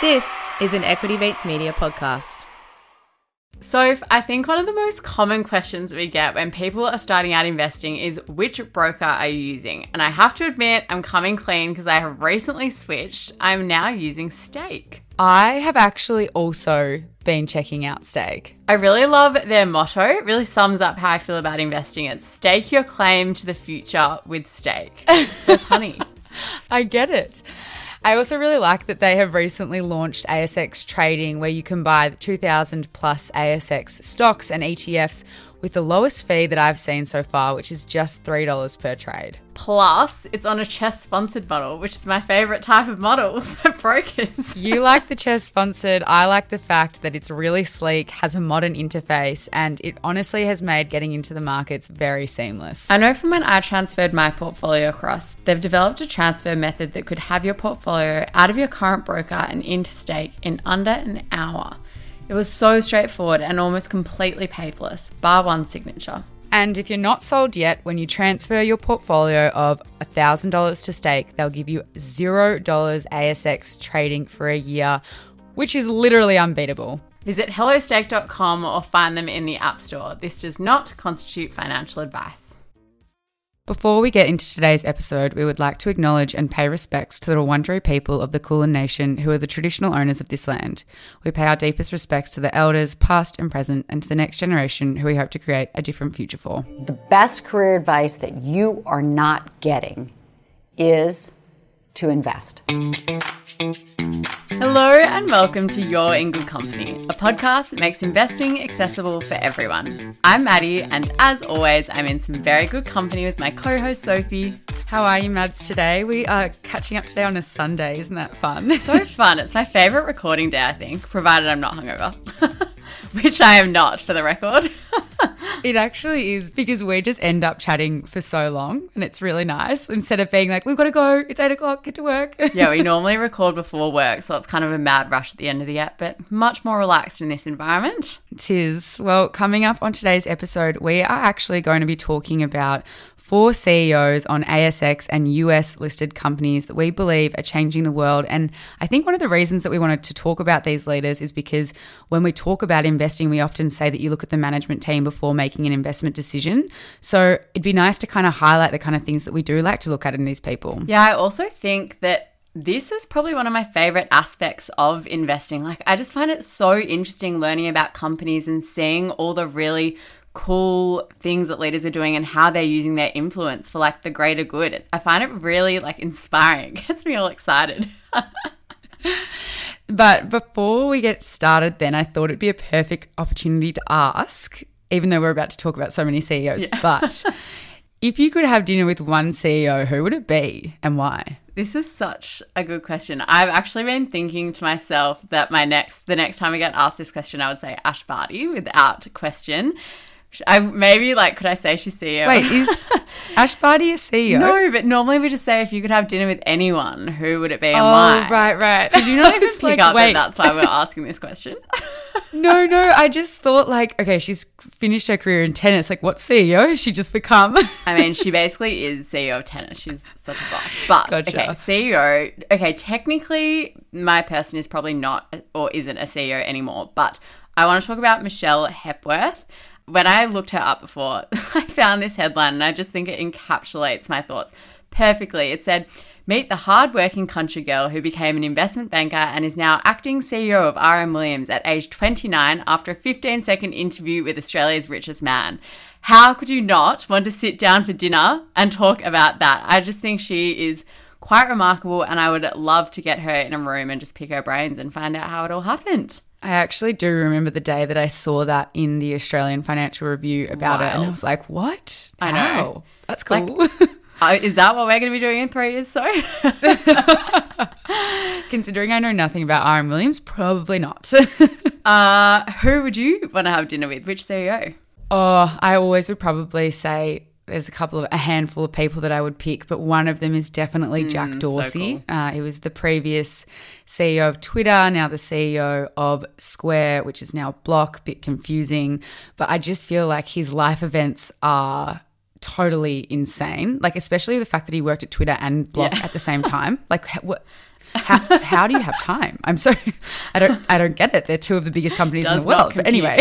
This is an Equity Mates Media podcast. So I think one of the most common questions we get when people are starting out investing is, which broker are you using? And I have to admit, I'm coming clean because I have recently switched. I'm now using Stake. I have actually also been checking out Stake. I really love their motto. It really sums up how I feel about investing. It's stake your claim to the future with Stake. It's so funny. I get it. I also really like that they have recently launched ASX trading, where you can buy 2,000 plus ASX stocks and ETFs with the lowest fee that I've seen so far, which is just $3 per trade. Plus, it's on a CHESS-sponsored model, which is my favourite type of model for brokers. You like the CHESS-sponsored. I like the fact that it's really sleek, has a modern interface, and it honestly has made getting into the markets very seamless. I know from when I transferred my portfolio across, they've developed a transfer method that could have your portfolio out of your current broker and into Stake in under an hour. It was so straightforward and almost completely paperless, bar one signature. And if you're not sold yet, when you transfer your portfolio of $1,000 to Stake, they'll give you $0 ASX trading for a year, which is literally unbeatable. Visit hellostake.com or find them in the App Store. This does not constitute financial advice. Before we get into today's episode, we would like to acknowledge and pay respects to the Wurundjeri people of the Kulin Nation, who are the traditional owners of this land. We pay our deepest respects to the elders, past and present, and to the next generation, who we hope to create a different future for. The best career advice that you are not getting is to invest. Hello and welcome to Your In Good Company, a podcast that makes investing accessible for everyone. I'm Maddie, and as always, I'm in some very good company with my co-host Sophie. How are you, Mads, today? We are catching up today on a Sunday. Isn't that fun? So fun. It's my favourite recording day, I think, provided I'm not hungover. Which I am not, for the record. It actually is, because we just end up chatting for so long, and it's really nice, instead of being like, we've got to go, it's 8 o'clock, get to work. Yeah, we normally record before work, so it's kind of a mad rush at the end of the app, but much more relaxed in this environment. Tis. Well, coming up on today's episode, we are actually going to be talking about 4 CEOs on ASX and US listed companies that we believe are changing the world. And I think one of the reasons that we wanted to talk about these leaders is because when we talk about investing, we often say that you look at the management team before making an investment decision. So it'd be nice to kind of highlight the kind of things that we do like to look at in these people. Yeah, I also think that this is probably one of my favorite aspects of investing. Like, I just find it so interesting learning about companies and seeing all the really cool things that leaders are doing and how they're using their influence for like the greater good. I find it really like inspiring. It gets me all excited. But before we get started then, I thought it'd be a perfect opportunity to ask, even though we're about to talk about so many CEOs, but if you could have dinner with one CEO, who would it be and why? This is such a good question. I've actually been thinking to myself that the next time I get asked this question, I would say Ash Barty without question. Could I say she's CEO? Wait, is Ash Barty a CEO? No, but normally we just say, if you could have dinner with anyone, who would it be and why? Oh, right. Did you not even pick up that that's why we're asking this question? No, I just thought like, okay, she's finished her career in tennis. Like, what CEO has she just become? I mean, she basically is CEO of tennis. She's such a boss. But gotcha. Okay, CEO. Okay, technically my person is probably not or isn't a CEO anymore, but I want to talk about Michelle Hepworth. When I looked her up before, I found this headline and I just think it encapsulates my thoughts perfectly. It said, meet the hard-working country girl who became an investment banker and is now acting CEO of RM Williams at age 29 after a 15-second interview with Australia's richest man. How could you not want to sit down for dinner and talk about that? I just think she is quite remarkable, and I would love to get her in a room and just pick her brains and find out how it all happened. I actually do remember the day that I saw that in the Australian Financial Review about it, and I was like, what? I know. That's cool. Like, is that what we're going to be doing in 3 years? So, considering I know nothing about RM Williams, probably not. Who would you want to have dinner with? Which CEO? Oh, I always would probably say there's a handful of people that I would pick, but one of them is definitely Jack Dorsey. So cool. He was the previous CEO of Twitter, now the CEO of Square, which is now Block. A bit confusing, but I just feel like his life events are totally insane, like especially the fact that he worked at Twitter and Block at the same time. Like, what? How do you have time? I don't get it. They're two of the biggest companies in the world. But anyway,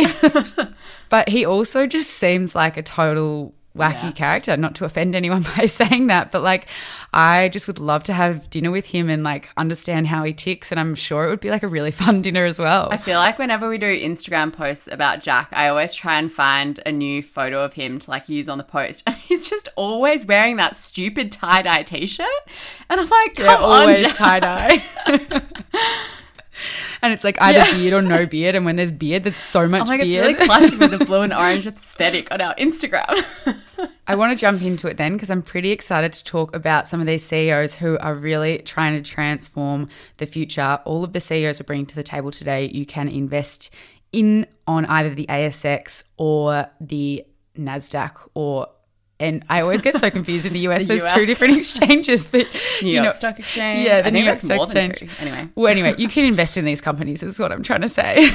but he also just seems like a total wacky character, not to offend anyone by saying that, but like I just would love to have dinner with him and like understand how he ticks, and I'm sure it would be like a really fun dinner as well. I feel like whenever we do Instagram posts about Jack, I always try and find a new photo of him to like use on the post, and he's just always wearing that stupid tie-dye t-shirt, and I'm like, come on, always Jack. Tie-dye. And it's like either beard or no beard, and when there's beard, there's so much beard. It's really clashing with the blue and orange aesthetic on our Instagram. I want to jump into it then, because I'm pretty excited to talk about some of these CEOs who are really trying to transform the future. All of the CEOs are bringing to the table today. You can invest in on either the ASX or the NASDAQ or and I always get so confused in the US. The There's two different exchanges. But, New York Stock Exchange. Yeah, the New York Stock Exchange. Anyway. Well, anyway, you can invest in these companies is what I'm trying to say.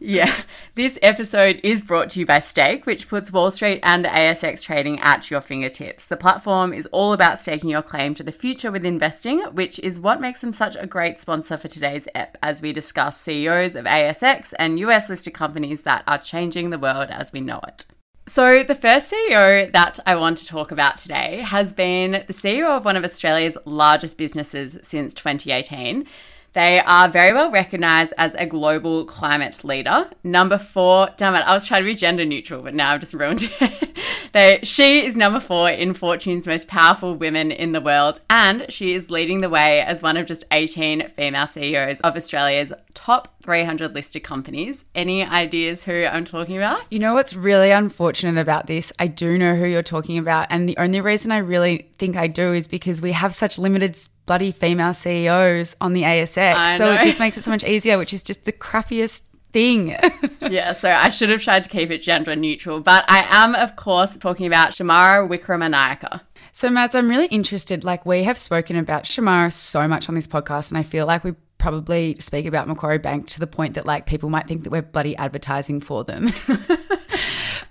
Yeah. This episode is brought to you by Stake, which puts Wall Street and the ASX trading at your fingertips. The platform is all about staking your claim to the future with investing, which is what makes them such a great sponsor for today's ep as we discuss CEOs of ASX and US-listed companies that are changing the world as we know it. So the first CEO that I want to talk about today has been the CEO of one of Australia's largest businesses since 2018. They are very well recognised as a global climate leader. Number four, damn it, I was trying to be gender neutral, but now I've just ruined it. She is number four in Fortune's most powerful women in the world, and she is leading the way as one of just 18 female CEOs of Australia's top 300 listed companies. Any ideas who I'm talking about? You know what's really unfortunate about this? I do know who you're talking about, and the only reason I really think I do is because we have such limited bloody female CEOs on the ASX. So it just makes it so much easier, which is just the crappiest thing. Yeah, so I should have tried to keep it gender neutral, but I am, of course, talking about Shamara Wickramanayaka. So, Mads, I'm really interested. Like, we have spoken about Shamara so much on this podcast, and I feel like we probably speak about Macquarie Bank to the point that, like, people might think that we're bloody advertising for them.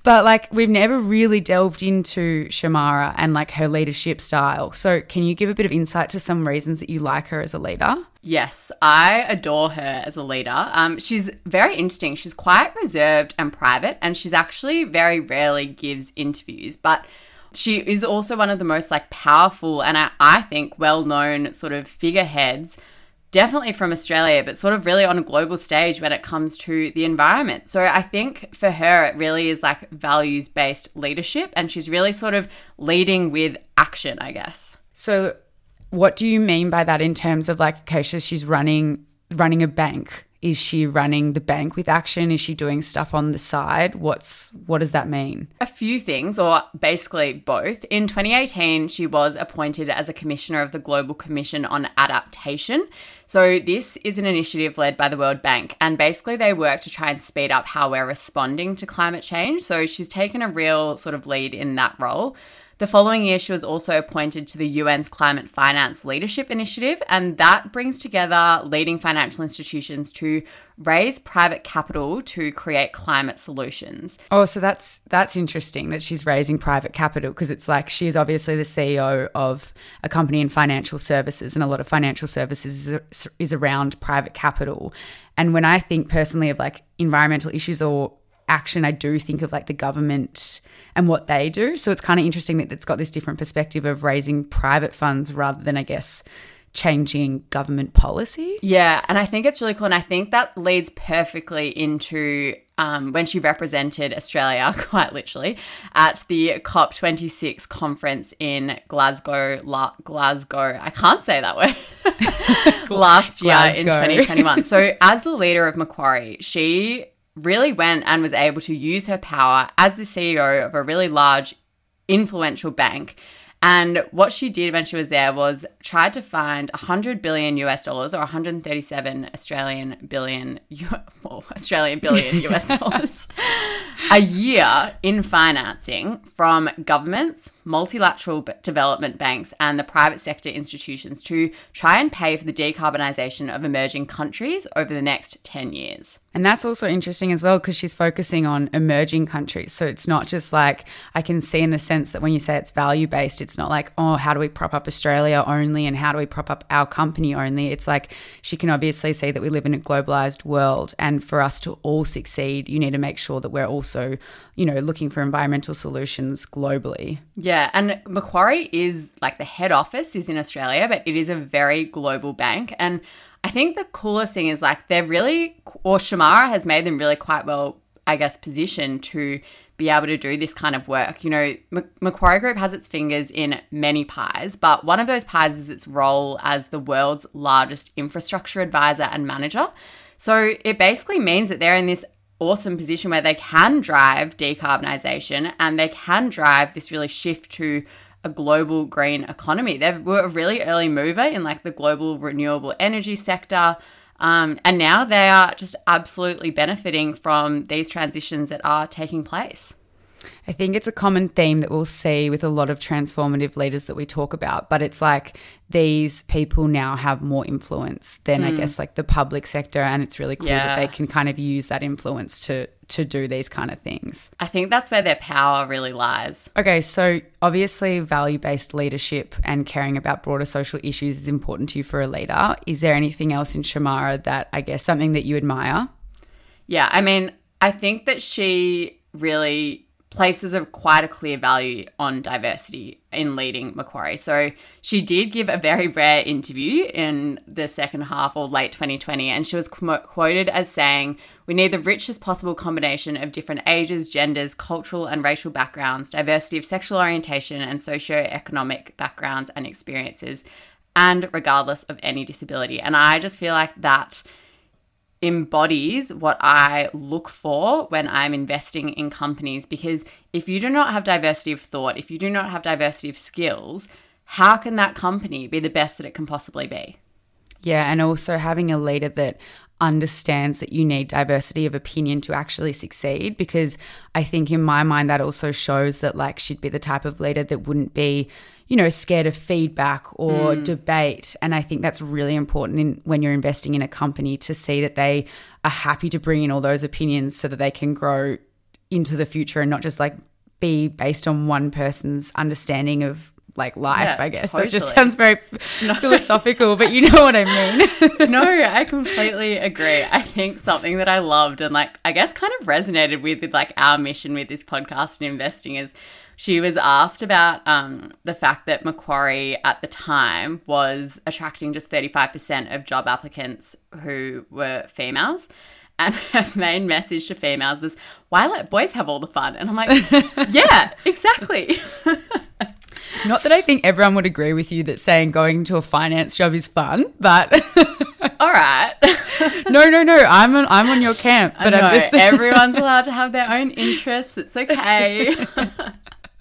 But, like, we've never really delved into Shamara and, like, her leadership style. So can you give a bit of insight to some reasons that you like her as a leader? Yes, I adore her as a leader. She's very interesting. She's quite reserved and private, and she's actually very rarely gives interviews. But she is also one of the most, like, powerful and I think well-known sort of figureheads, definitely from Australia, but sort of really on a global stage when it comes to the environment. So I think for her, it really is like values-based leadership, and she's really sort of leading with action, I guess. So what do you mean by that in terms of like, Acacia, she's running a bank? Is she running the bank with action? Is she doing stuff on the side? What does that mean? A few things, or basically both. In 2018, she was appointed as a commissioner of the Global Commission on Adaptation. So this is an initiative led by the World Bank, and basically they work to try and speed up how we're responding to climate change. So she's taken a real sort of lead in that role. The following year, she was also appointed to the UN's Climate Finance Leadership Initiative, and that brings together leading financial institutions to raise private capital to create climate solutions. Oh, so that's interesting that she's raising private capital, because it's like she is obviously the CEO of a company in financial services, and a lot of financial services is around private capital. And when I think personally of like environmental issues or action, I do think of like the government and what they do. So it's kind of interesting that it's got this different perspective of raising private funds rather than, I guess, changing government policy. Yeah, and I think it's really cool, and I think that leads perfectly into when she represented Australia, quite literally, at the COP26 conference in Glasgow. I can't say that word. Last year in 2021. So as the leader of Macquarie, she really went and was able to use her power as the CEO of a really large, influential bank. And what she did when she was there was tried to find $100 billion US dollars, or 137 Australian billion US dollars a year in financing from governments, multilateral development banks, and the private sector institutions to try and pay for the decarbonisation of emerging countries over the next 10 years. And that's also interesting as well, because she's focusing on emerging countries. So it's not just like, I can see in the sense that when you say it's value-based, it's not like, oh, how do we prop up Australia only and how do we prop up our company only? It's like, she can obviously see that we live in a globalized world, and for us to all succeed, you need to make sure that we're also, you know, looking for environmental solutions globally. Yeah, and Macquarie is like the head office is in Australia, but it is a very global bank. And I think the coolest thing is like they're really, or Shamara has made them really quite well, I guess, positioned to be able to do this kind of work. You know, Macquarie Group has its fingers in many pies, but one of those pies is its role as the world's largest infrastructure advisor and manager. So it basically means that they're in this awesome position where they can drive decarbonisation and they can drive this really shift to a global green economy. They were a really early mover in like the global renewable energy sector. And now they are just absolutely benefiting from these transitions that are taking place. I think it's a common theme that we'll see with a lot of transformative leaders that we talk about, but it's like these people now have more influence than I guess like the public sector, and it's really cool that they can kind of use that influence to do these kind of things. I think that's where their power really lies. Okay, so obviously value-based leadership and caring about broader social issues is important to you for a leader. Is there anything else in Shamara that I guess something that you admire? Yeah, I mean, I think that she really places of quite a clear value on diversity in leading Macquarie. So she did give a very rare interview in the second half or late 2020, and she was quoted as saying, "We need the richest possible combination of different ages, genders, cultural and racial backgrounds, diversity of sexual orientation and socioeconomic backgrounds and experiences, and regardless of any disability." And I just feel like that embodies what I look for when I'm investing in companies, because if you do not have diversity of thought, if you do not have diversity of skills, how can that company be the best that it can possibly be? Yeah, and also having a leader that understands that you need diversity of opinion to actually succeed, because I think in my mind that also shows that like she'd be the type of leader that wouldn't be, you know, scared of feedback or debate. And I think that's really important when you're investing in a company to see that they are happy to bring in all those opinions so that they can grow into the future and not just like be based on one person's understanding of like life, I guess. Totally. That just sounds very philosophical, but you know what I mean. No, I completely agree. I think something that I loved and like I guess kind of resonated with like our mission with this podcast and investing is she was asked about the fact that Macquarie at the time was attracting just 35% of job applicants who were females. And her main message to females was, "Why let boys have all the fun?" And I'm like, yeah, exactly. Not that I think everyone would agree with you that saying going to a finance job is fun, but all right. No. I'm on your camp. But I'm just everyone's allowed to have their own interests. It's okay.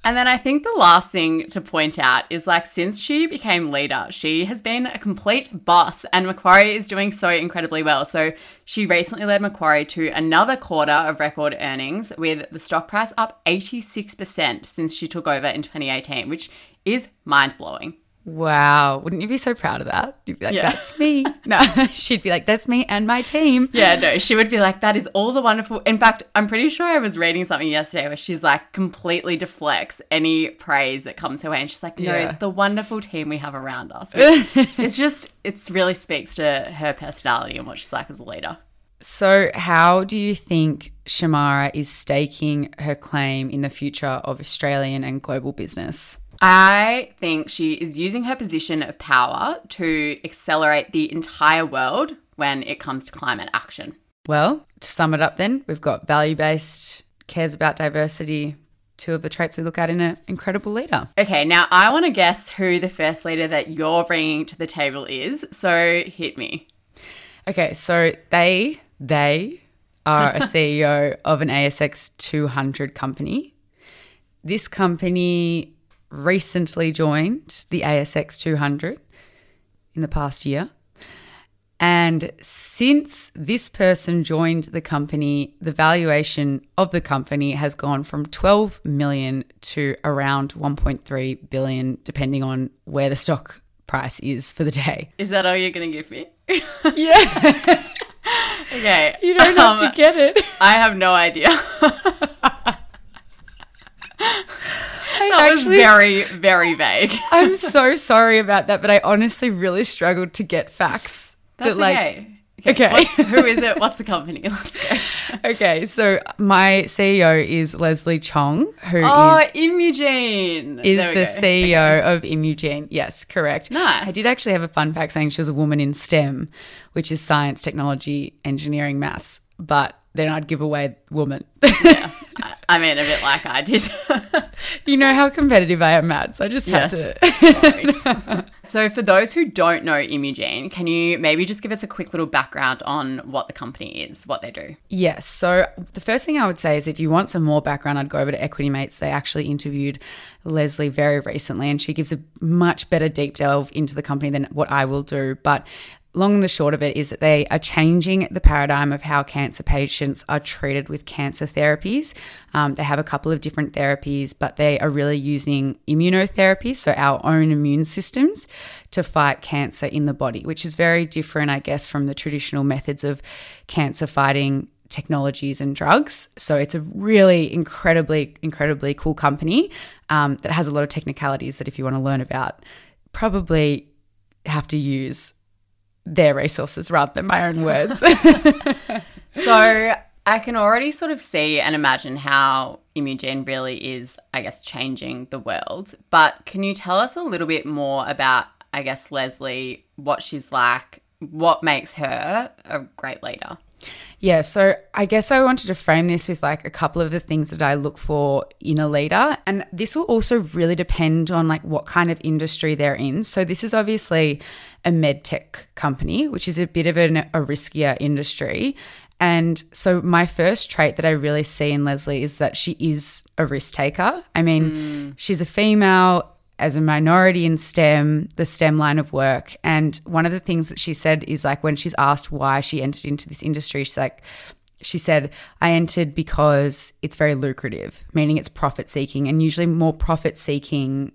And then I think the last thing to point out is like since she became leader, she has been a complete boss, and Macquarie is doing so incredibly well. So she recently led Macquarie to another quarter of record earnings with the stock price up 86% since she took over in 2018, which is mind-blowing. Wow. Wouldn't you be so proud of that? You'd be like, that's me. No, she'd be like, that's me and my team. Yeah, no, she would be like, that is all the wonderful. In fact, I'm pretty sure I was reading something yesterday where she's like completely deflects any praise that comes her way. And she's like, no, it's the wonderful team we have around us. It's just, it really speaks to her personality and what she's like as a leader. So how do you think Shamara is staking her claim in the future of Australian and global business? I think she is using her position of power to accelerate the entire world when it comes to climate action. Well, to sum it up then, we've got value-based, cares about diversity, two of the traits we look at in an incredible leader. Okay, now I want to guess who the first leader that you're bringing to the table is, so hit me. Okay, so they are a CEO of an ASX 200 company. This company recently joined the ASX 200 in the past year, And since this person joined the company, the valuation of the company has gone from 12 million to around 1.3 billion, depending on where the stock price is for the day. Is that all you're going to give me? Yeah. Okay. You don't have to get it. I have no idea. That was very, very vague. I'm so sorry about that, but I honestly really struggled to get facts. That's okay. Who is it? What's the company? Let's go. Okay, so my CEO is Leslie Chong, who ImuGene. Is the CEO of ImuGene. Yes, correct. Nice. I did actually have a fun fact saying she was a woman in STEM, which is science, technology, engineering, maths, but then I'd give away woman. Yeah. I mean, a bit like I did. You know how competitive I am, Matt, so I just had to. So for those who don't know ImuGene, can you maybe just give us a quick little background on what the company is, what they do? Yes. So the first thing I would say is if you want some more background, I'd go over to Equity Mates. They actually interviewed Leslie very recently, and she gives a much better deep delve into the company than what I will do. But long and the short of it is that they are changing the paradigm of how cancer patients are treated with cancer therapies. They have a couple of different therapies, but they are really using immunotherapy, so our own immune systems, to fight cancer in the body, which is very different, I guess, from the traditional methods of cancer fighting technologies and drugs. So it's a really incredibly cool company that has a lot of technicalities that if you want to learn about, probably have to use their resources rather than my own words. So I can already sort of see and imagine how ImuGene really is, I guess, changing the world. But can you tell us a little bit more about, I guess, Leslie, what she's like, what makes her a great leader? Yeah, so I guess I wanted to frame this with like a couple of the things that I look for in a leader, and this will also really depend on like what kind of industry they're in. So this is obviously a medtech company, which is a bit of a riskier industry. And so my first trait that I really see in Leslie is that she is a risk taker. I mean, she's a female as a minority in STEM, the STEM line of work. And one of the things that she said is like when she's asked why she entered into this industry, she said, I entered because it's very lucrative, meaning it's profit seeking, and usually more profit seeking,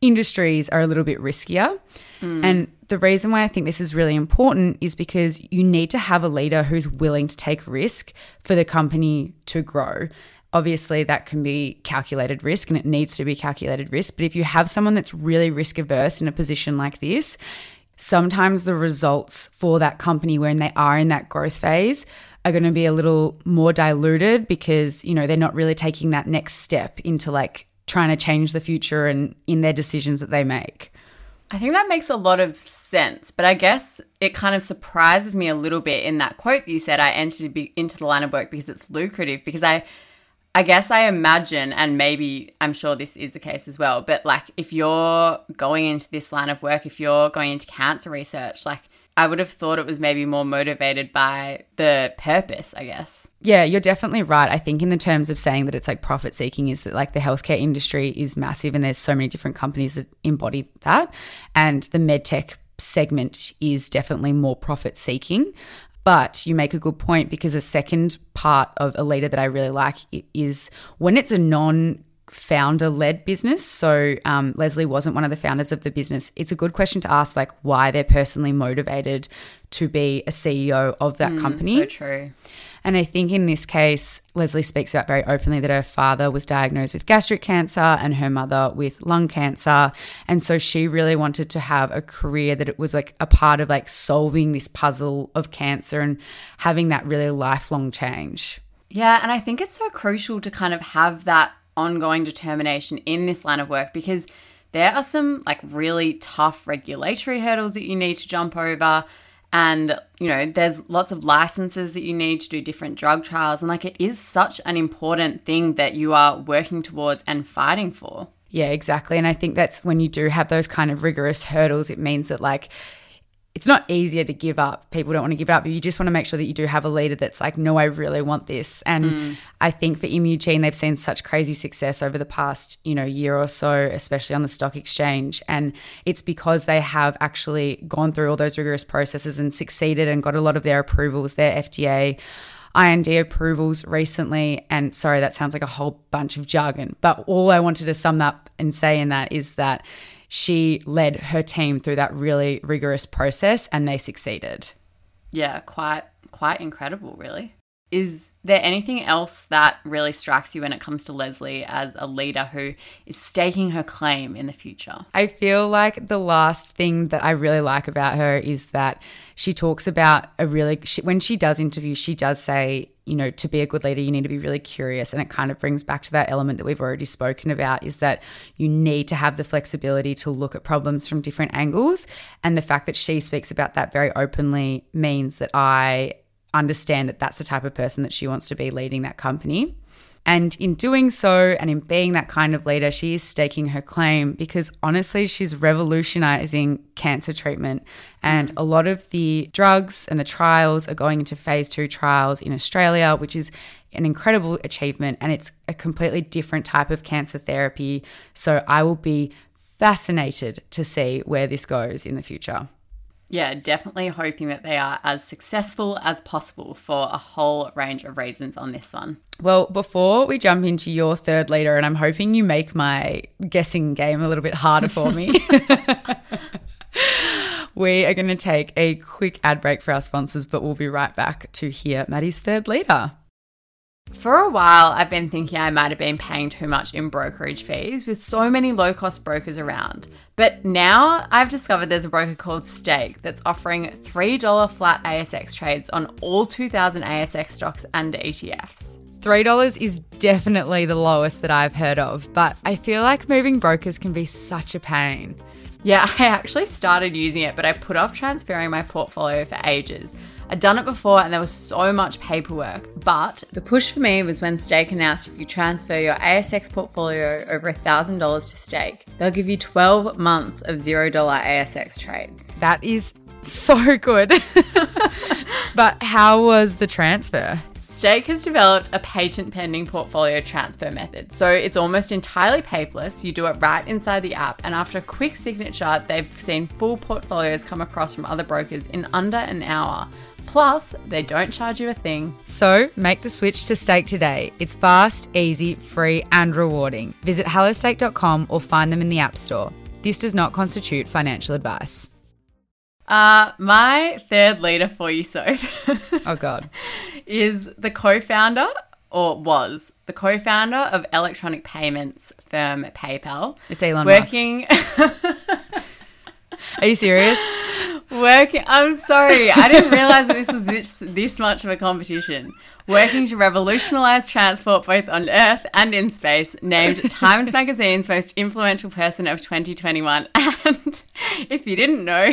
industries are a little bit riskier. And the reason why I think this is really important is because you need to have a leader who's willing to take risk for the company to grow. Obviously, that can be calculated risk, and it needs to be calculated risk. But if you have someone that's really risk averse in a position like this, sometimes the results for that company when they are in that growth phase are going to be a little more diluted because, they're not really taking that next step into like trying to change the future and in their decisions that they make. I think that makes a lot of sense, but I guess it kind of surprises me a little bit in that quote you said, I entered into the line of work because it's lucrative, because I guess I imagine, and maybe I'm sure this is the case as well, but like if you're going into this line of work, if you're going into cancer research, like I would have thought it was maybe more motivated by the purpose, I guess. Yeah, you're definitely right. I think in the terms of saying that it's like profit seeking is that like the healthcare industry is massive and there's so many different companies that embody that, and the medtech segment is definitely more profit seeking. But you make a good point, because a second part of a leader that I really like is when it's a non-founder-led business. So Leslie wasn't one of the founders of the business. It's a good question to ask like why they're personally motivated to be a CEO of that company. So true. And I think in this case, Leslie speaks about very openly that her father was diagnosed with gastric cancer and her mother with lung cancer. And so she really wanted to have a career that it was like a part of like solving this puzzle of cancer and having that really lifelong change. Yeah. And I think it's so crucial to kind of have that ongoing determination in this line of work, because there are some like really tough regulatory hurdles that you need to jump over. And, there's lots of licenses that you need to do different drug trials. And like it is such an important thing that you are working towards and fighting for. Yeah, exactly. And I think that's when you do have those kind of rigorous hurdles, it means that like it's not easier to give up. People don't want to give up, but you just want to make sure that you do have a leader that's like, no, I really want this. And I think for ImuGene, they've seen such crazy success over the past, year or so, especially on the stock exchange. And it's because they have actually gone through all those rigorous processes and succeeded and got a lot of their approvals, their FDA, IND approvals recently. And sorry, that sounds like a whole bunch of jargon, but all I wanted to sum up and say in that is that she led her team through that really rigorous process and they succeeded. Yeah, quite incredible, really. Is there anything else that really strikes you when it comes to Leslie as a leader who is staking her claim in the future? I feel like the last thing that I really like about her is that she talks about when she does interviews, she does say, to be a good leader, you need to be really curious. And it kind of brings back to that element that we've already spoken about, is that you need to have the flexibility to look at problems from different angles. And the fact that she speaks about that very openly means that I understand that that's the type of person that she wants to be leading that company. And in doing so and in being that kind of leader, she is staking her claim, because honestly, she's revolutionizing cancer treatment. And a lot of the drugs and the trials are going into phase 2 trials in Australia, which is an incredible achievement. And it's a completely different type of cancer therapy. So I will be fascinated to see where this goes in the future. Yeah, definitely hoping that they are as successful as possible for a whole range of reasons on this one. Well, before we jump into your third leader, and I'm hoping you make my guessing game a little bit harder for me, we are going to take a quick ad break for our sponsors, but we'll be right back to hear Maddie's third leader. For a while, I've been thinking I might have been paying too much in brokerage fees with so many low-cost brokers around. But now I've discovered there's a broker called Stake that's offering $3 flat ASX trades on all 2,000 ASX stocks and ETFs. $3 is definitely the lowest that I've heard of, but I feel like moving brokers can be such a pain. Yeah, I actually started using it, but I put off transferring my portfolio for ages. I'd done it before and there was so much paperwork, but the push for me was when Stake announced if you transfer your ASX portfolio over $1,000 to Stake, they'll give you 12 months of $0 ASX trades. That is so good. But how was the transfer? Stake has developed a patent-pending portfolio transfer method, so it's almost entirely paperless. You do it right inside the app, and after a quick signature, they've seen full portfolios come across from other brokers in under an hour. Plus, they don't charge you a thing. So, make the switch to Stake today. It's fast, easy, free, and rewarding. Visit hellostake.com or find them in the App Store. This does not constitute financial advice. My third leader for you, Soph. Oh, God. Is the co-founder, or was the co-founder of electronic payments firm PayPal. It's Elon Musk. Are you serious? I'm sorry. I didn't realize that this was this much of a competition. Working to revolutionize transport both on Earth and in space, named Times Magazine's most influential person of 2021. And if you didn't know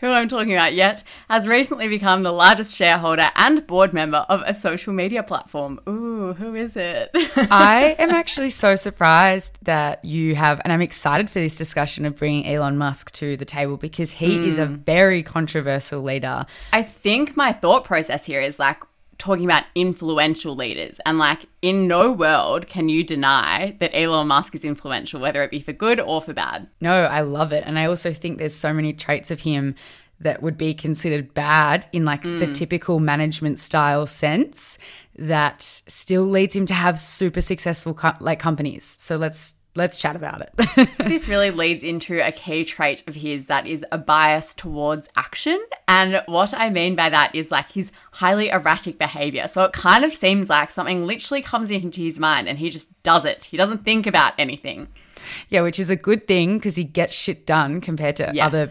who I'm talking about yet, has recently become the largest shareholder and board member of a social media platform. Ooh, who is it? I am actually so surprised that you have, and I'm excited for this discussion of bringing Elon Musk to the table, because he is a very controversial leader. I think my thought process here is like, talking about influential leaders, and like in no world can you deny that Elon Musk is influential, whether it be for good or for bad. No, I love it. And I also think there's so many traits of him that would be considered bad in like the typical management style sense that still leads him to have super successful companies. So let's chat about it. This really leads into a key trait of his that is a bias towards action. And what I mean by that is like his highly erratic behavior. So it kind of seems like something literally comes into his mind and he just does it. He doesn't think about anything. Yeah, which is a good thing because he gets shit done compared to other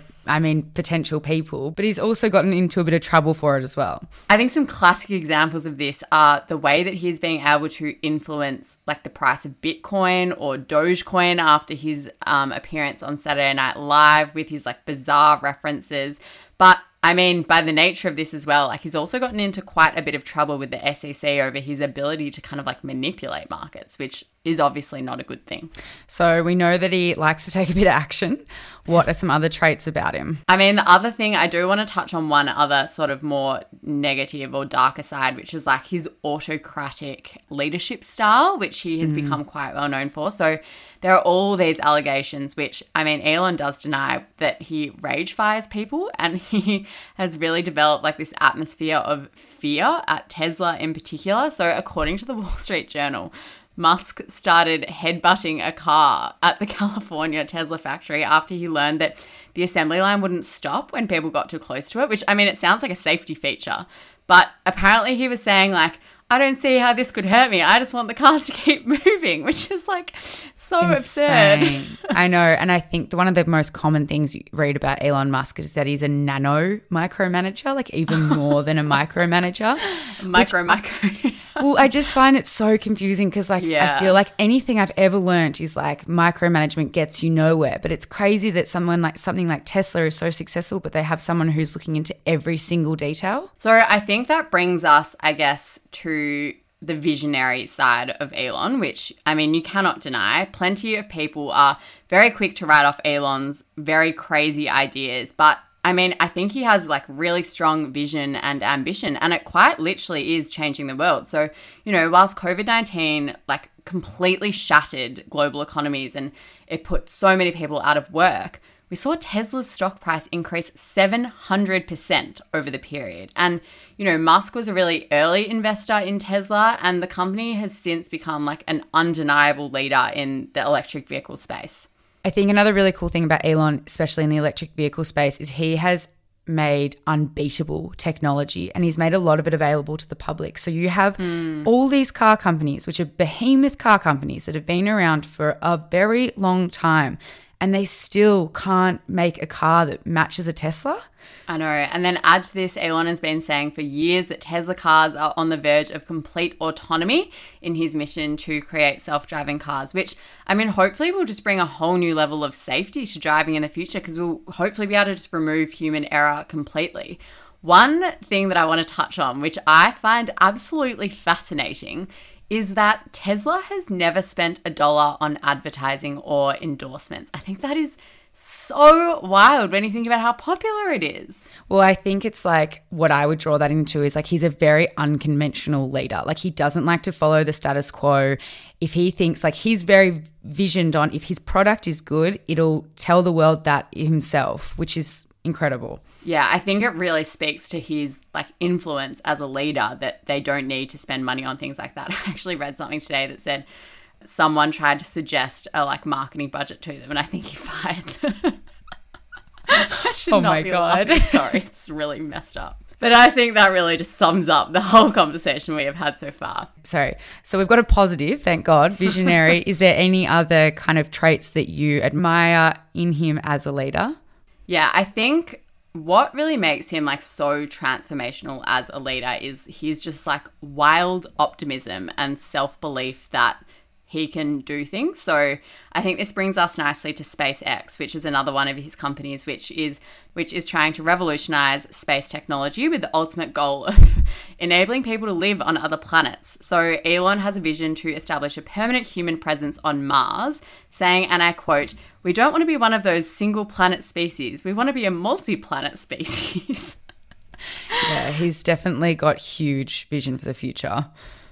potential people. But he's also gotten into a bit of trouble for it as well. I think some classic examples of this are the way that he's being able to influence like the price of Bitcoin or Dogecoin after his appearance on Saturday Night Live with his like bizarre references. But I mean, by the nature of this as well, like he's also gotten into quite a bit of trouble with the SEC over his ability to kind of like manipulate markets, which is obviously not a good thing. So we know that he likes to take a bit of action. What are some other traits about him? I mean, the other thing I do want to touch on one other sort of more negative or darker side, which is like his autocratic leadership style, which he has become quite well known for. So there are all these allegations, which, I mean, Elon does deny, that he rage fires people, and he has really developed like this atmosphere of fear at Tesla in particular. So according to the Wall Street Journal, Musk started headbutting a car at the California Tesla factory after he learned that the assembly line wouldn't stop when people got too close to it, which, I mean, it sounds like a safety feature, but apparently he was saying like, I don't see how this could hurt me. I just want the cars to keep moving, which is like so insane. Absurd. I know. And I think one of the most common things you read about Elon Musk is that he's a nano micromanager, like even more than a micromanager. Micro. Well, I just find it so confusing because like I feel like anything I've ever learned is like micromanagement gets you nowhere. But it's crazy that something like Tesla is so successful, but they have someone who's looking into every single detail. So I think that brings us, I guess, to the visionary side of Elon, which, I mean, you cannot deny. Plenty of people are very quick to write off Elon's very crazy ideas, but I mean, I think he has like really strong vision and ambition, and it quite literally is changing the world. So, you know, whilst COVID-19 like completely shattered global economies and it put so many people out of work, we saw Tesla's stock price increase 700% over the period. And, you know, Musk was a really early investor in Tesla, and the company has since become like an undeniable leader in the electric vehicle space. I think another really cool thing about Elon, especially in the electric vehicle space, is he has made unbeatable technology, and he's made a lot of it available to the public. So you have all these car companies, which are behemoth car companies that have been around for a very long time, and they still can't make a car that matches a Tesla. I know. And then add to this, Elon has been saying for years that Tesla cars are on the verge of complete autonomy in his mission to create self-driving cars, which, I mean, hopefully will just bring a whole new level of safety to driving in the future, because we'll hopefully be able to just remove human error completely. One thing that I want to touch on, which I find absolutely fascinating, is that Tesla has never spent a dollar on advertising or endorsements. I think that is so wild when you think about how popular it is. Well, I think it's like what I would draw that into is like he's a very unconventional leader. Like he doesn't like to follow the status quo. If he thinks like he's very visioned on if his product is good, it'll tell the world that himself, which is incredible. Yeah, I think it really speaks to his like influence as a leader that they don't need to spend money on things like that. I actually read something today that said someone tried to suggest a like marketing budget to them, and I think he fired them. I should not be laughing. Sorry, it's really messed up. But I think that really just sums up the whole conversation we have had so far. Sorry. So we've got a positive, thank God, visionary. Is there any other kind of traits that you admire in him as a leader? Yeah, I think what really makes him like so transformational as a leader is he's just like wild optimism and self-belief that he can do things. So I think this brings us nicely to SpaceX, which is another one of his companies, which is trying to revolutionize space technology with the ultimate goal of enabling people to live on other planets. So Elon has a vision to establish a permanent human presence on Mars, saying, and I quote, "We don't want to be one of those single planet species. We want to be a multi-planet species." Yeah, he's definitely got huge vision for the future.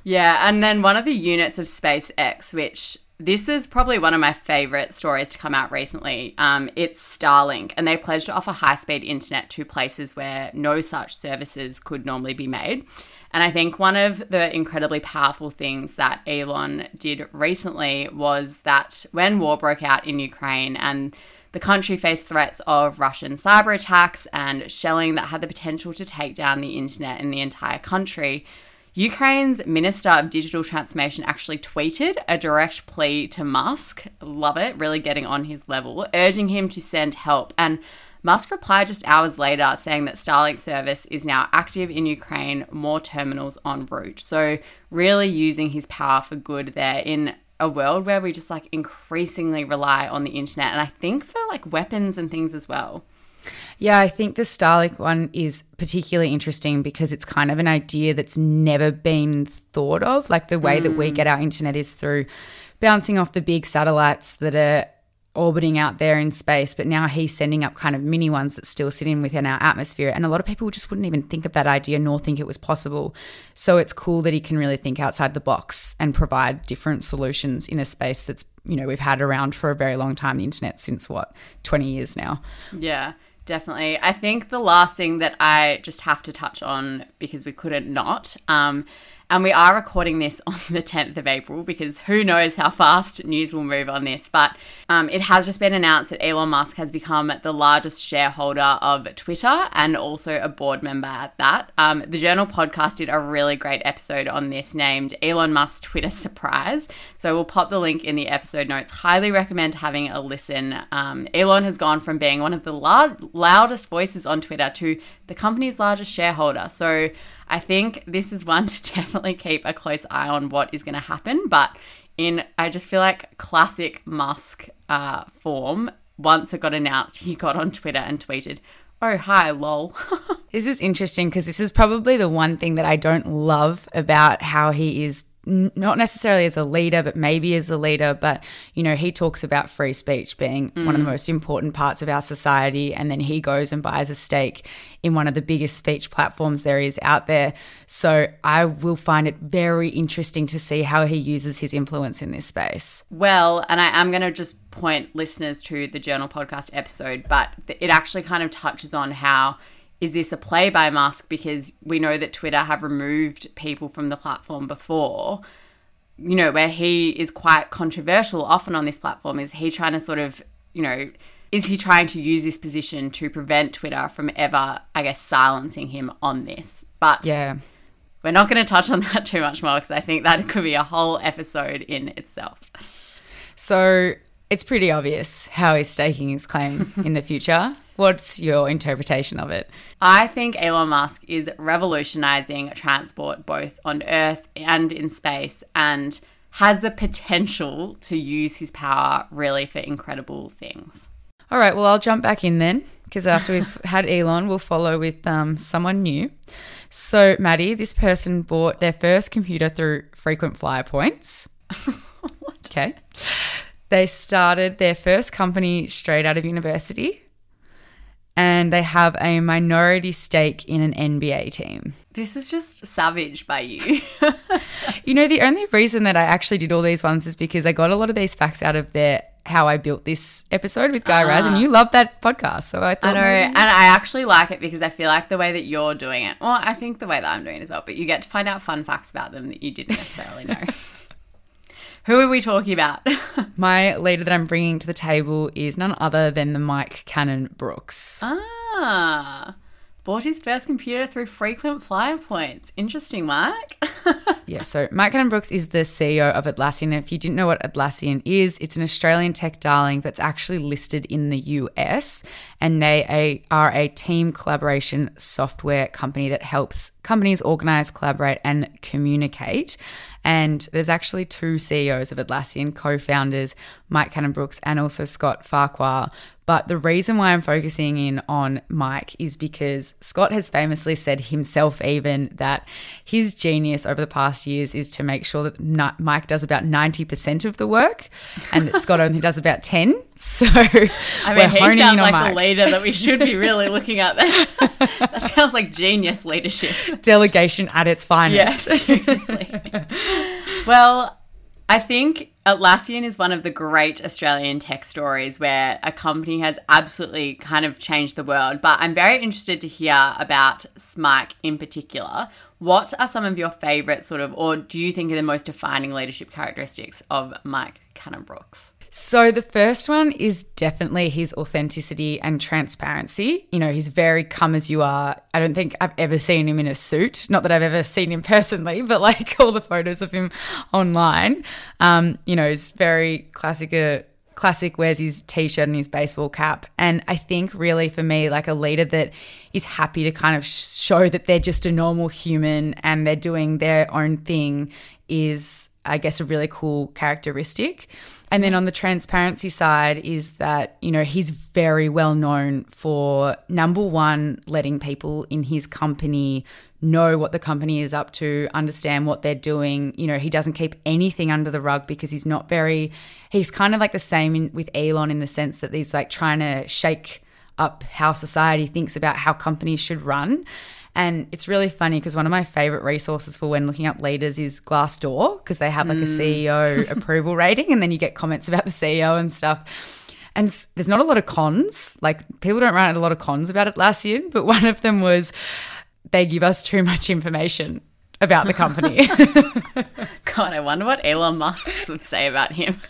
Yeah, and then one of the units of SpaceX, which this is probably one of my favorite stories to come out recently, it's Starlink, and they pledged to offer high-speed internet to places where no such services could normally be made. And I think one of the incredibly powerful things that Elon did recently was that when war broke out in Ukraine and the country faced threats of Russian cyber attacks and shelling that had the potential to take down the internet in the entire country, Ukraine's Minister of Digital Transformation actually tweeted a direct plea to Musk, love it, really getting on his level, urging him to send help. And Musk replied just hours later saying that Starlink service is now active in Ukraine, more terminals en route. So really using his power for good there in a world where we just like increasingly rely on the internet, and I think for like weapons and things as well. Yeah, I think the Starlink one is particularly interesting because it's kind of an idea that's never been thought of. Like the way that we get our internet is through bouncing off the big satellites that are orbiting out there in space, but now he's sending up kind of mini ones that still sit in within our atmosphere. And a lot of people just wouldn't even think of that idea nor think it was possible. So it's cool that he can really think outside the box and provide different solutions in a space that's, you know, we've had around for a very long time, the internet, since what, 20 years now. Yeah, definitely. I think the last thing that I just have to touch on, because we couldn't not, and we are recording this on the 10th of April because who knows how fast news will move on this. But it has just been announced that Elon Musk has become the largest shareholder of Twitter and also a board member at that. The Journal podcast did a really great episode on this named Elon Musk Twitter Surprise. So we'll pop the link in the episode notes. Highly recommend having a listen. Elon has gone from being one of the loudest voices on Twitter to the company's largest shareholder. So I think this is one to definitely keep a close eye on what is going to happen. But I just feel like classic Musk form, once it got announced, he got on Twitter and tweeted, "Oh, hi, lol." This is interesting because this is probably the one thing that I don't love about how he is, not necessarily as a leader, but maybe as a leader. But, you know, he talks about free speech being one of the most important parts of our society. And then he goes and buys a stake in one of the biggest speech platforms there is out there. So I will find it very interesting to see how he uses his influence in this space. Well, and I am going to just point listeners to the Journal podcast episode, but it actually kind of touches on how is this a play by Musk? Because we know that Twitter have removed people from the platform before, you know, where he is quite controversial often on this platform. Is he trying to sort of, you know, is he trying to use this position to prevent Twitter from ever, I guess, silencing him on this? But yeah, we're not going to touch on that too much more because I think that could be a whole episode in itself. So it's pretty obvious how he's staking his claim in the future. What's your interpretation of it? I think Elon Musk is revolutionizing transport both on Earth and in space, and has the potential to use his power really for incredible things. All right, well, I'll jump back in then, because after we've had Elon, we'll follow with someone new. So, Maddie, this person bought their first computer through frequent flyer points. What? Okay. They started their first company straight out of university. And they have a minority stake in an NBA team. This is just savage by you. You know, the only reason that I actually did all these ones is because I got a lot of these facts out of their How I Built This episode with Guy Raz, and you love that podcast. So I thought, I know, and I actually like it because I feel like the way that you're doing it, well, I think the way that I'm doing it as well, but you get to find out fun facts about them that you didn't necessarily know. Who are we talking about? My leader that I'm bringing to the table is none other than the Mike Cannon-Brookes. Ah, bought his first computer through frequent flyer points. Interesting, Mike. Yeah, so Mike Cannon-Brookes is the CEO of Atlassian. If you didn't know what Atlassian is, it's an Australian tech darling that's actually listed in the US, and they are a team collaboration software company that helps companies organize, collaborate, and communicate. And there's actually two CEOs of Atlassian, co-founders, Mike Cannon-Brookes and also Scott Farquhar. But the reason why I'm focusing in on Mike is because Scott has famously said himself even that his genius over the past years is to make sure that Mike does about 90% of the work and that Scott only does about 10. So I mean, he sounds like the leader that we should be really looking at there. That sounds like genius leadership. Delegation at its finest. Yes, seriously. Well, I think Atlassian is one of the great Australian tech stories where a company has absolutely kind of changed the world. But I'm very interested to hear about Mike in particular. What are some of your favourite sort of, or do you think are the most defining leadership characteristics of Mike Cannon-Brookes? So the first one is definitely his authenticity and transparency. You know, he's very come as you are. I don't think I've ever seen him in a suit. Not that I've ever seen him personally, but like all the photos of him online, you know, he's very classic, wears his T-shirt and his baseball cap. And I think really for me, like a leader that is happy to kind of show that they're just a normal human and they're doing their own thing is I guess, a really cool characteristic. And then on the transparency side is that, you know, he's very well known for, number one, letting people in his company know what the company is up to, understand what they're doing. You know, he doesn't keep anything under the rug because he's not very – he's kind of like the same with Elon in the sense that he's like trying to shake up how society thinks about how companies should run. And it's really funny because one of my favorite resources for when looking up leaders is Glassdoor, because they have like a CEO approval rating, and then you get comments about the CEO and stuff. And there's not a lot of cons. Like, people don't write a lot of cons about Atlassian, but one of them was they give us too much information about the company. God, I wonder what Elon Musk would say about him.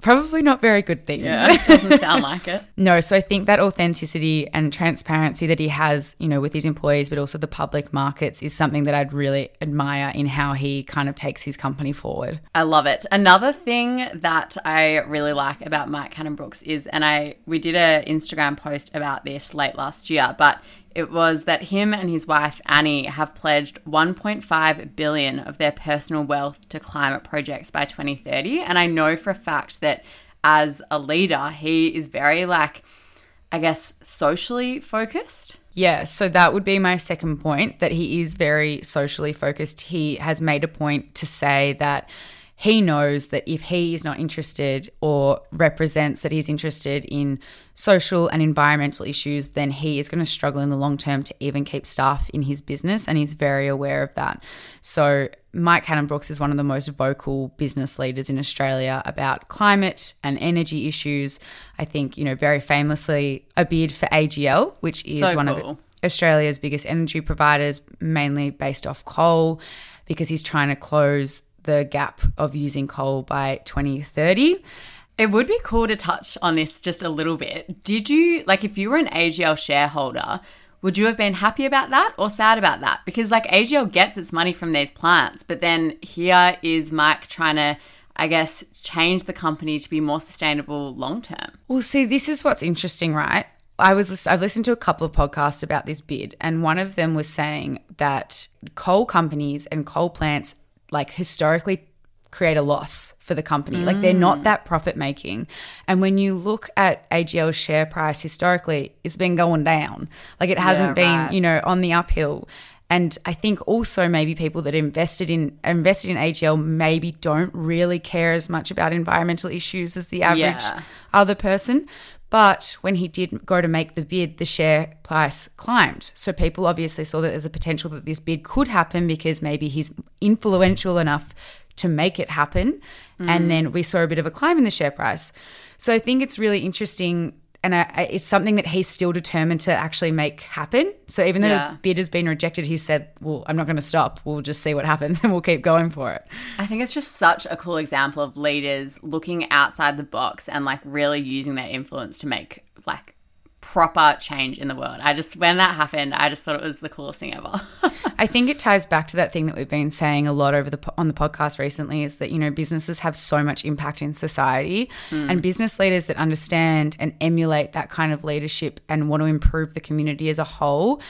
Probably not very good things. Yeah, it doesn't sound like it. No, so I think that authenticity and transparency that he has, you know, with his employees but also the public markets is something that I'd really admire in how he kind of takes his company forward. I love it. Another thing that I really like about Mike Cannon-Brookes is, and we did an Instagram post about this late last year, but it was that him and his wife, Annie, have pledged $1.5 billion of their personal wealth to climate projects by 2030. And I know for a fact that as a leader, he is very, like, I guess, socially focused. Yeah, so that would be my second point, that he is very socially focused. He has made a point to say that he knows that if he is not interested or represents that he's interested in social and environmental issues, then he is going to struggle in the long term to even keep staff in his business, and he's very aware of that. So Mike Cannon-Brookes is one of the most vocal business leaders in Australia about climate and energy issues. I think, you know, very famously a bid for AGL, which is one of Australia's biggest energy providers, mainly based off coal, because he's trying to close the gap of using coal by 2030. It would be cool to touch on this just a little bit. Did you, like, if you were an AGL shareholder, would you have been happy about that or sad about that? Because, like, AGL gets its money from these plants, but then here is Mike trying to, I guess, change the company to be more sustainable long term. Well, see, this is what's interesting, right? I've listened to a couple of podcasts about this bid, and one of them was saying that coal companies and coal plants, like, historically create a loss for the company. Like, they're not that profit making. And when you look at AGL's share price historically, it's been going down. Like, it hasn't been, you know, on the uphill. And I think also maybe people that invested in AGL maybe don't really care as much about environmental issues as the average other person. But when he did go to make the bid, the share price climbed. So people obviously saw that there's a potential that this bid could happen because maybe he's influential enough to make it happen. And then we saw a bit of a climb in the share price. So I think it's really interesting, and it's something that he's still determined to actually make happen. So even though the bid has been rejected, he said, well, I'm not going to stop. We'll just see what happens and we'll keep going for it. I think it's just such a cool example of leaders looking outside the box and, like, really using their influence to make, like, proper change in the world. When that happened, I just thought it was the coolest thing ever. I think it ties back to that thing that we've been saying a lot on the podcast recently, is that, you know, businesses have so much impact in society, and business leaders that understand and emulate that kind of leadership and want to improve the community as a whole,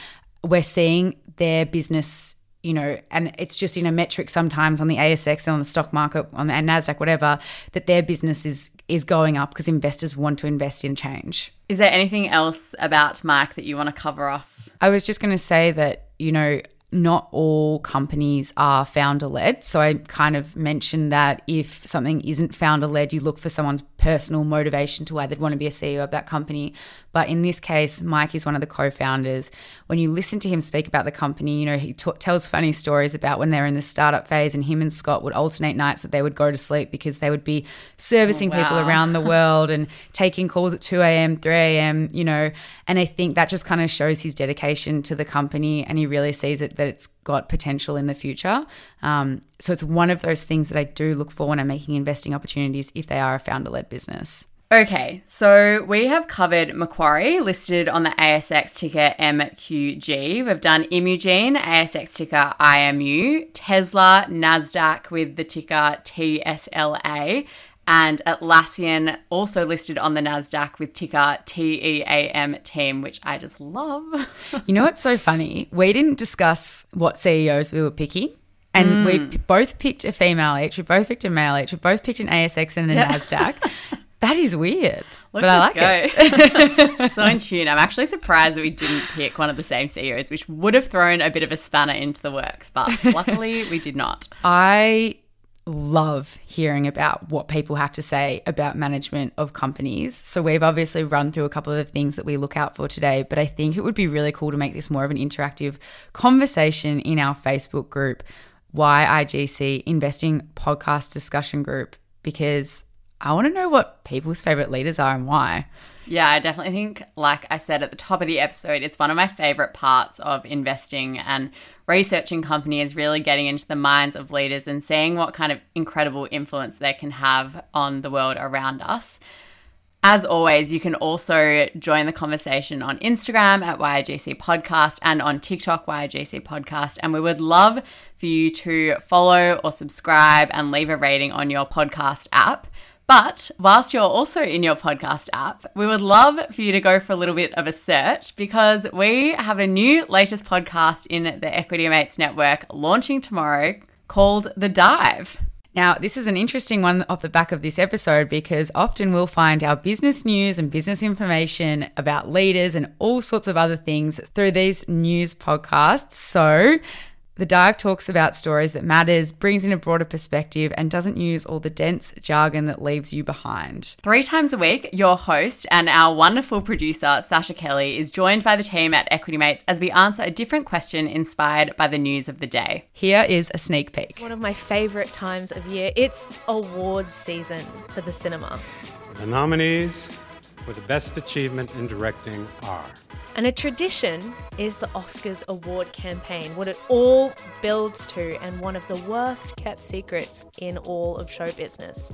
we're seeing their business, you know, and it's just in a metric sometimes on the ASX and on the stock market, on the NASDAQ, whatever, that their business is going up because investors want to invest in change. Is there anything else about Mike that you want to cover off? I was just going to say that, you know, not all companies are founder-led. So I kind of mentioned that if something isn't founder-led, you look for someone's personal motivation to why they'd want to be a CEO of that company. But in this case, Mike is one of the co-founders. When you listen to him speak about the company, you know, he tells funny stories about when they were in the startup phase, and him and Scott would alternate nights that they would go to sleep because they would be servicing people around the world and taking calls at 2 a.m., 3 a.m., you know. And I think that just kind of shows his dedication to the company, and he really sees it that it's got potential in the future. So it's one of those things that I do look for when I'm making investing opportunities, if they are a founder-led business. Okay, so we have covered Macquarie, listed on the ASX ticker MQG. We've done ImuGene, ASX ticker IMU, Tesla, NASDAQ with the ticker TSLA, and Atlassian, also listed on the NASDAQ with ticker TEAM team, which I just love. You know what's so funny? We didn't discuss what CEOs we were picking. And we've both picked a female each, we both picked a male each, we both picked an ASX and a NASDAQ. That is weird, but I like it. So in tune. I'm actually surprised that we didn't pick one of the same CEOs, which would have thrown a bit of a spanner into the works, but luckily we did not. I love hearing about what people have to say about management of companies. So we've obviously run through a couple of the things that we look out for today, but I think it would be really cool to make this more of an interactive conversation in our Facebook group, YIGC Investing Podcast Discussion Group, because I want to know what people's favourite leaders are and why. Yeah, I definitely think, like I said at the top of the episode, it's one of my favourite parts of investing and researching companies, really getting into the minds of leaders and seeing what kind of incredible influence they can have on the world around us. As always, you can also join the conversation on Instagram at YIGC Podcast and on TikTok, YIGC Podcast. And we would love for you to follow or subscribe and leave a rating on your podcast app. But whilst you're also in your podcast app, we would love for you to go for a little bit of a search, because we have a new latest podcast in the Equity Mates network launching tomorrow called The Dive. Now, this is an interesting one off the back of this episode, because often we'll find our business news and business information about leaders and all sorts of other things through these news podcasts. So The Dive talks about stories that matters, brings in a broader perspective, and doesn't use all the dense jargon that leaves you behind. 3 times a week, your host and our wonderful producer, Sasha Kelly, is joined by the team at Equity Mates as we answer a different question inspired by the news of the day. Here is a sneak peek. It's one of my favourite times of year. It's awards season for the cinema. The nominees for the best achievement in directing are... And a tradition is the Oscars award campaign, what it all builds to, and one of the worst kept secrets in all of show business.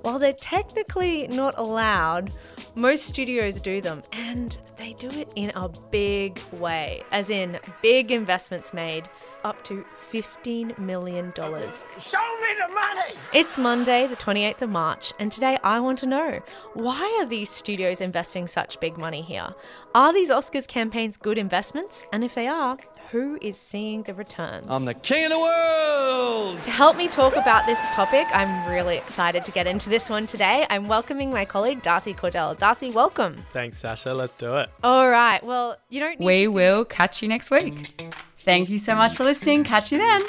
While they're technically not allowed, most studios do them, and they do it in a big way, as in big investments made, up to $15 million. Show me the money! It's Monday, the 28th of March, and today I want to know, why are these studios investing such big money here? Are these Oscars campaigns good investments? And if they are, who is seeing the returns? I'm the king of the world! To help me talk about this topic, I'm really excited to get into this one today. I'm welcoming my colleague, Darcy Cordell. Darcy, welcome. Thanks, Sasha. Let's do it. All right. Well, you don't need We will catch you next week. Thank you so much for listening. Catch you then.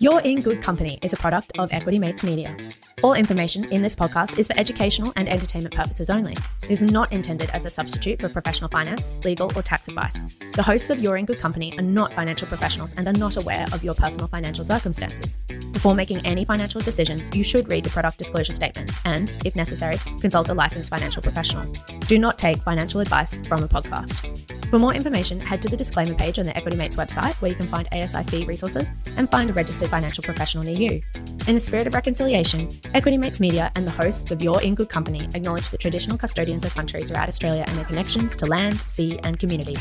You're in good company is a product of Equity Mates Media. All information in this podcast is for educational and entertainment purposes only. It is not intended as a substitute for professional finance, legal, or tax advice. The hosts of You're in Good Company are not financial professionals and are not aware of your personal financial circumstances. Before making any financial decisions, you should read the product disclosure statement and, if necessary, consult a licensed financial professional. Do not take financial advice from a podcast. For more information, head to the disclaimer page on the Equity Mates website, where you can find ASIC resources and find a registered financial professional near you. In the spirit of reconciliation, Equity Mates Media and the hosts of You're in Good Company acknowledge the traditional custodians of country throughout Australia and their connections to land, sea, and community.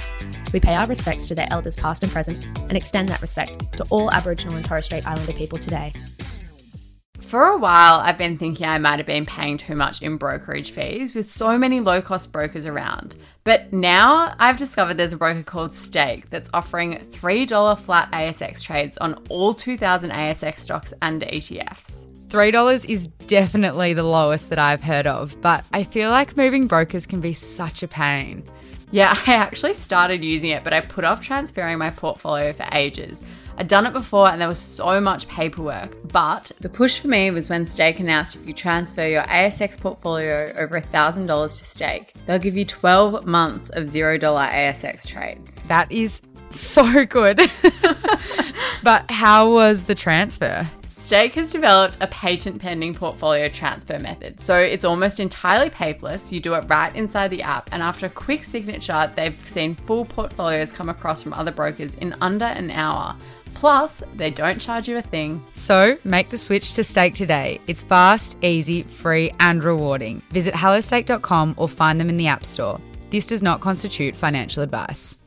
We pay our respects to their elders past and present and extend that respect to all Aboriginal and Torres Strait Islander people today. For a while, I've been thinking I might have been paying too much in brokerage fees with so many low-cost brokers around. But now I've discovered there's a broker called Stake that's offering $3 flat ASX trades on all 2,000 ASX stocks and ETFs. $3 is definitely the lowest that I've heard of, but I feel like moving brokers can be such a pain. Yeah, I actually started using it, but I put off transferring my portfolio for ages. I'd done it before and there was so much paperwork, but the push for me was when Stake announced if you transfer your ASX portfolio over $1,000 to Stake, they'll give you 12 months of $0 ASX trades. That is so good. But how was the transfer? Stake has developed a patent-pending portfolio transfer method, so it's almost entirely paperless. You do it right inside the app, and after a quick signature, they've seen full portfolios come across from other brokers in under an hour. Plus, they don't charge you a thing. So, make the switch to Stake today. It's fast, easy, free, and rewarding. Visit hellostake.com or find them in the App Store. This does not constitute financial advice.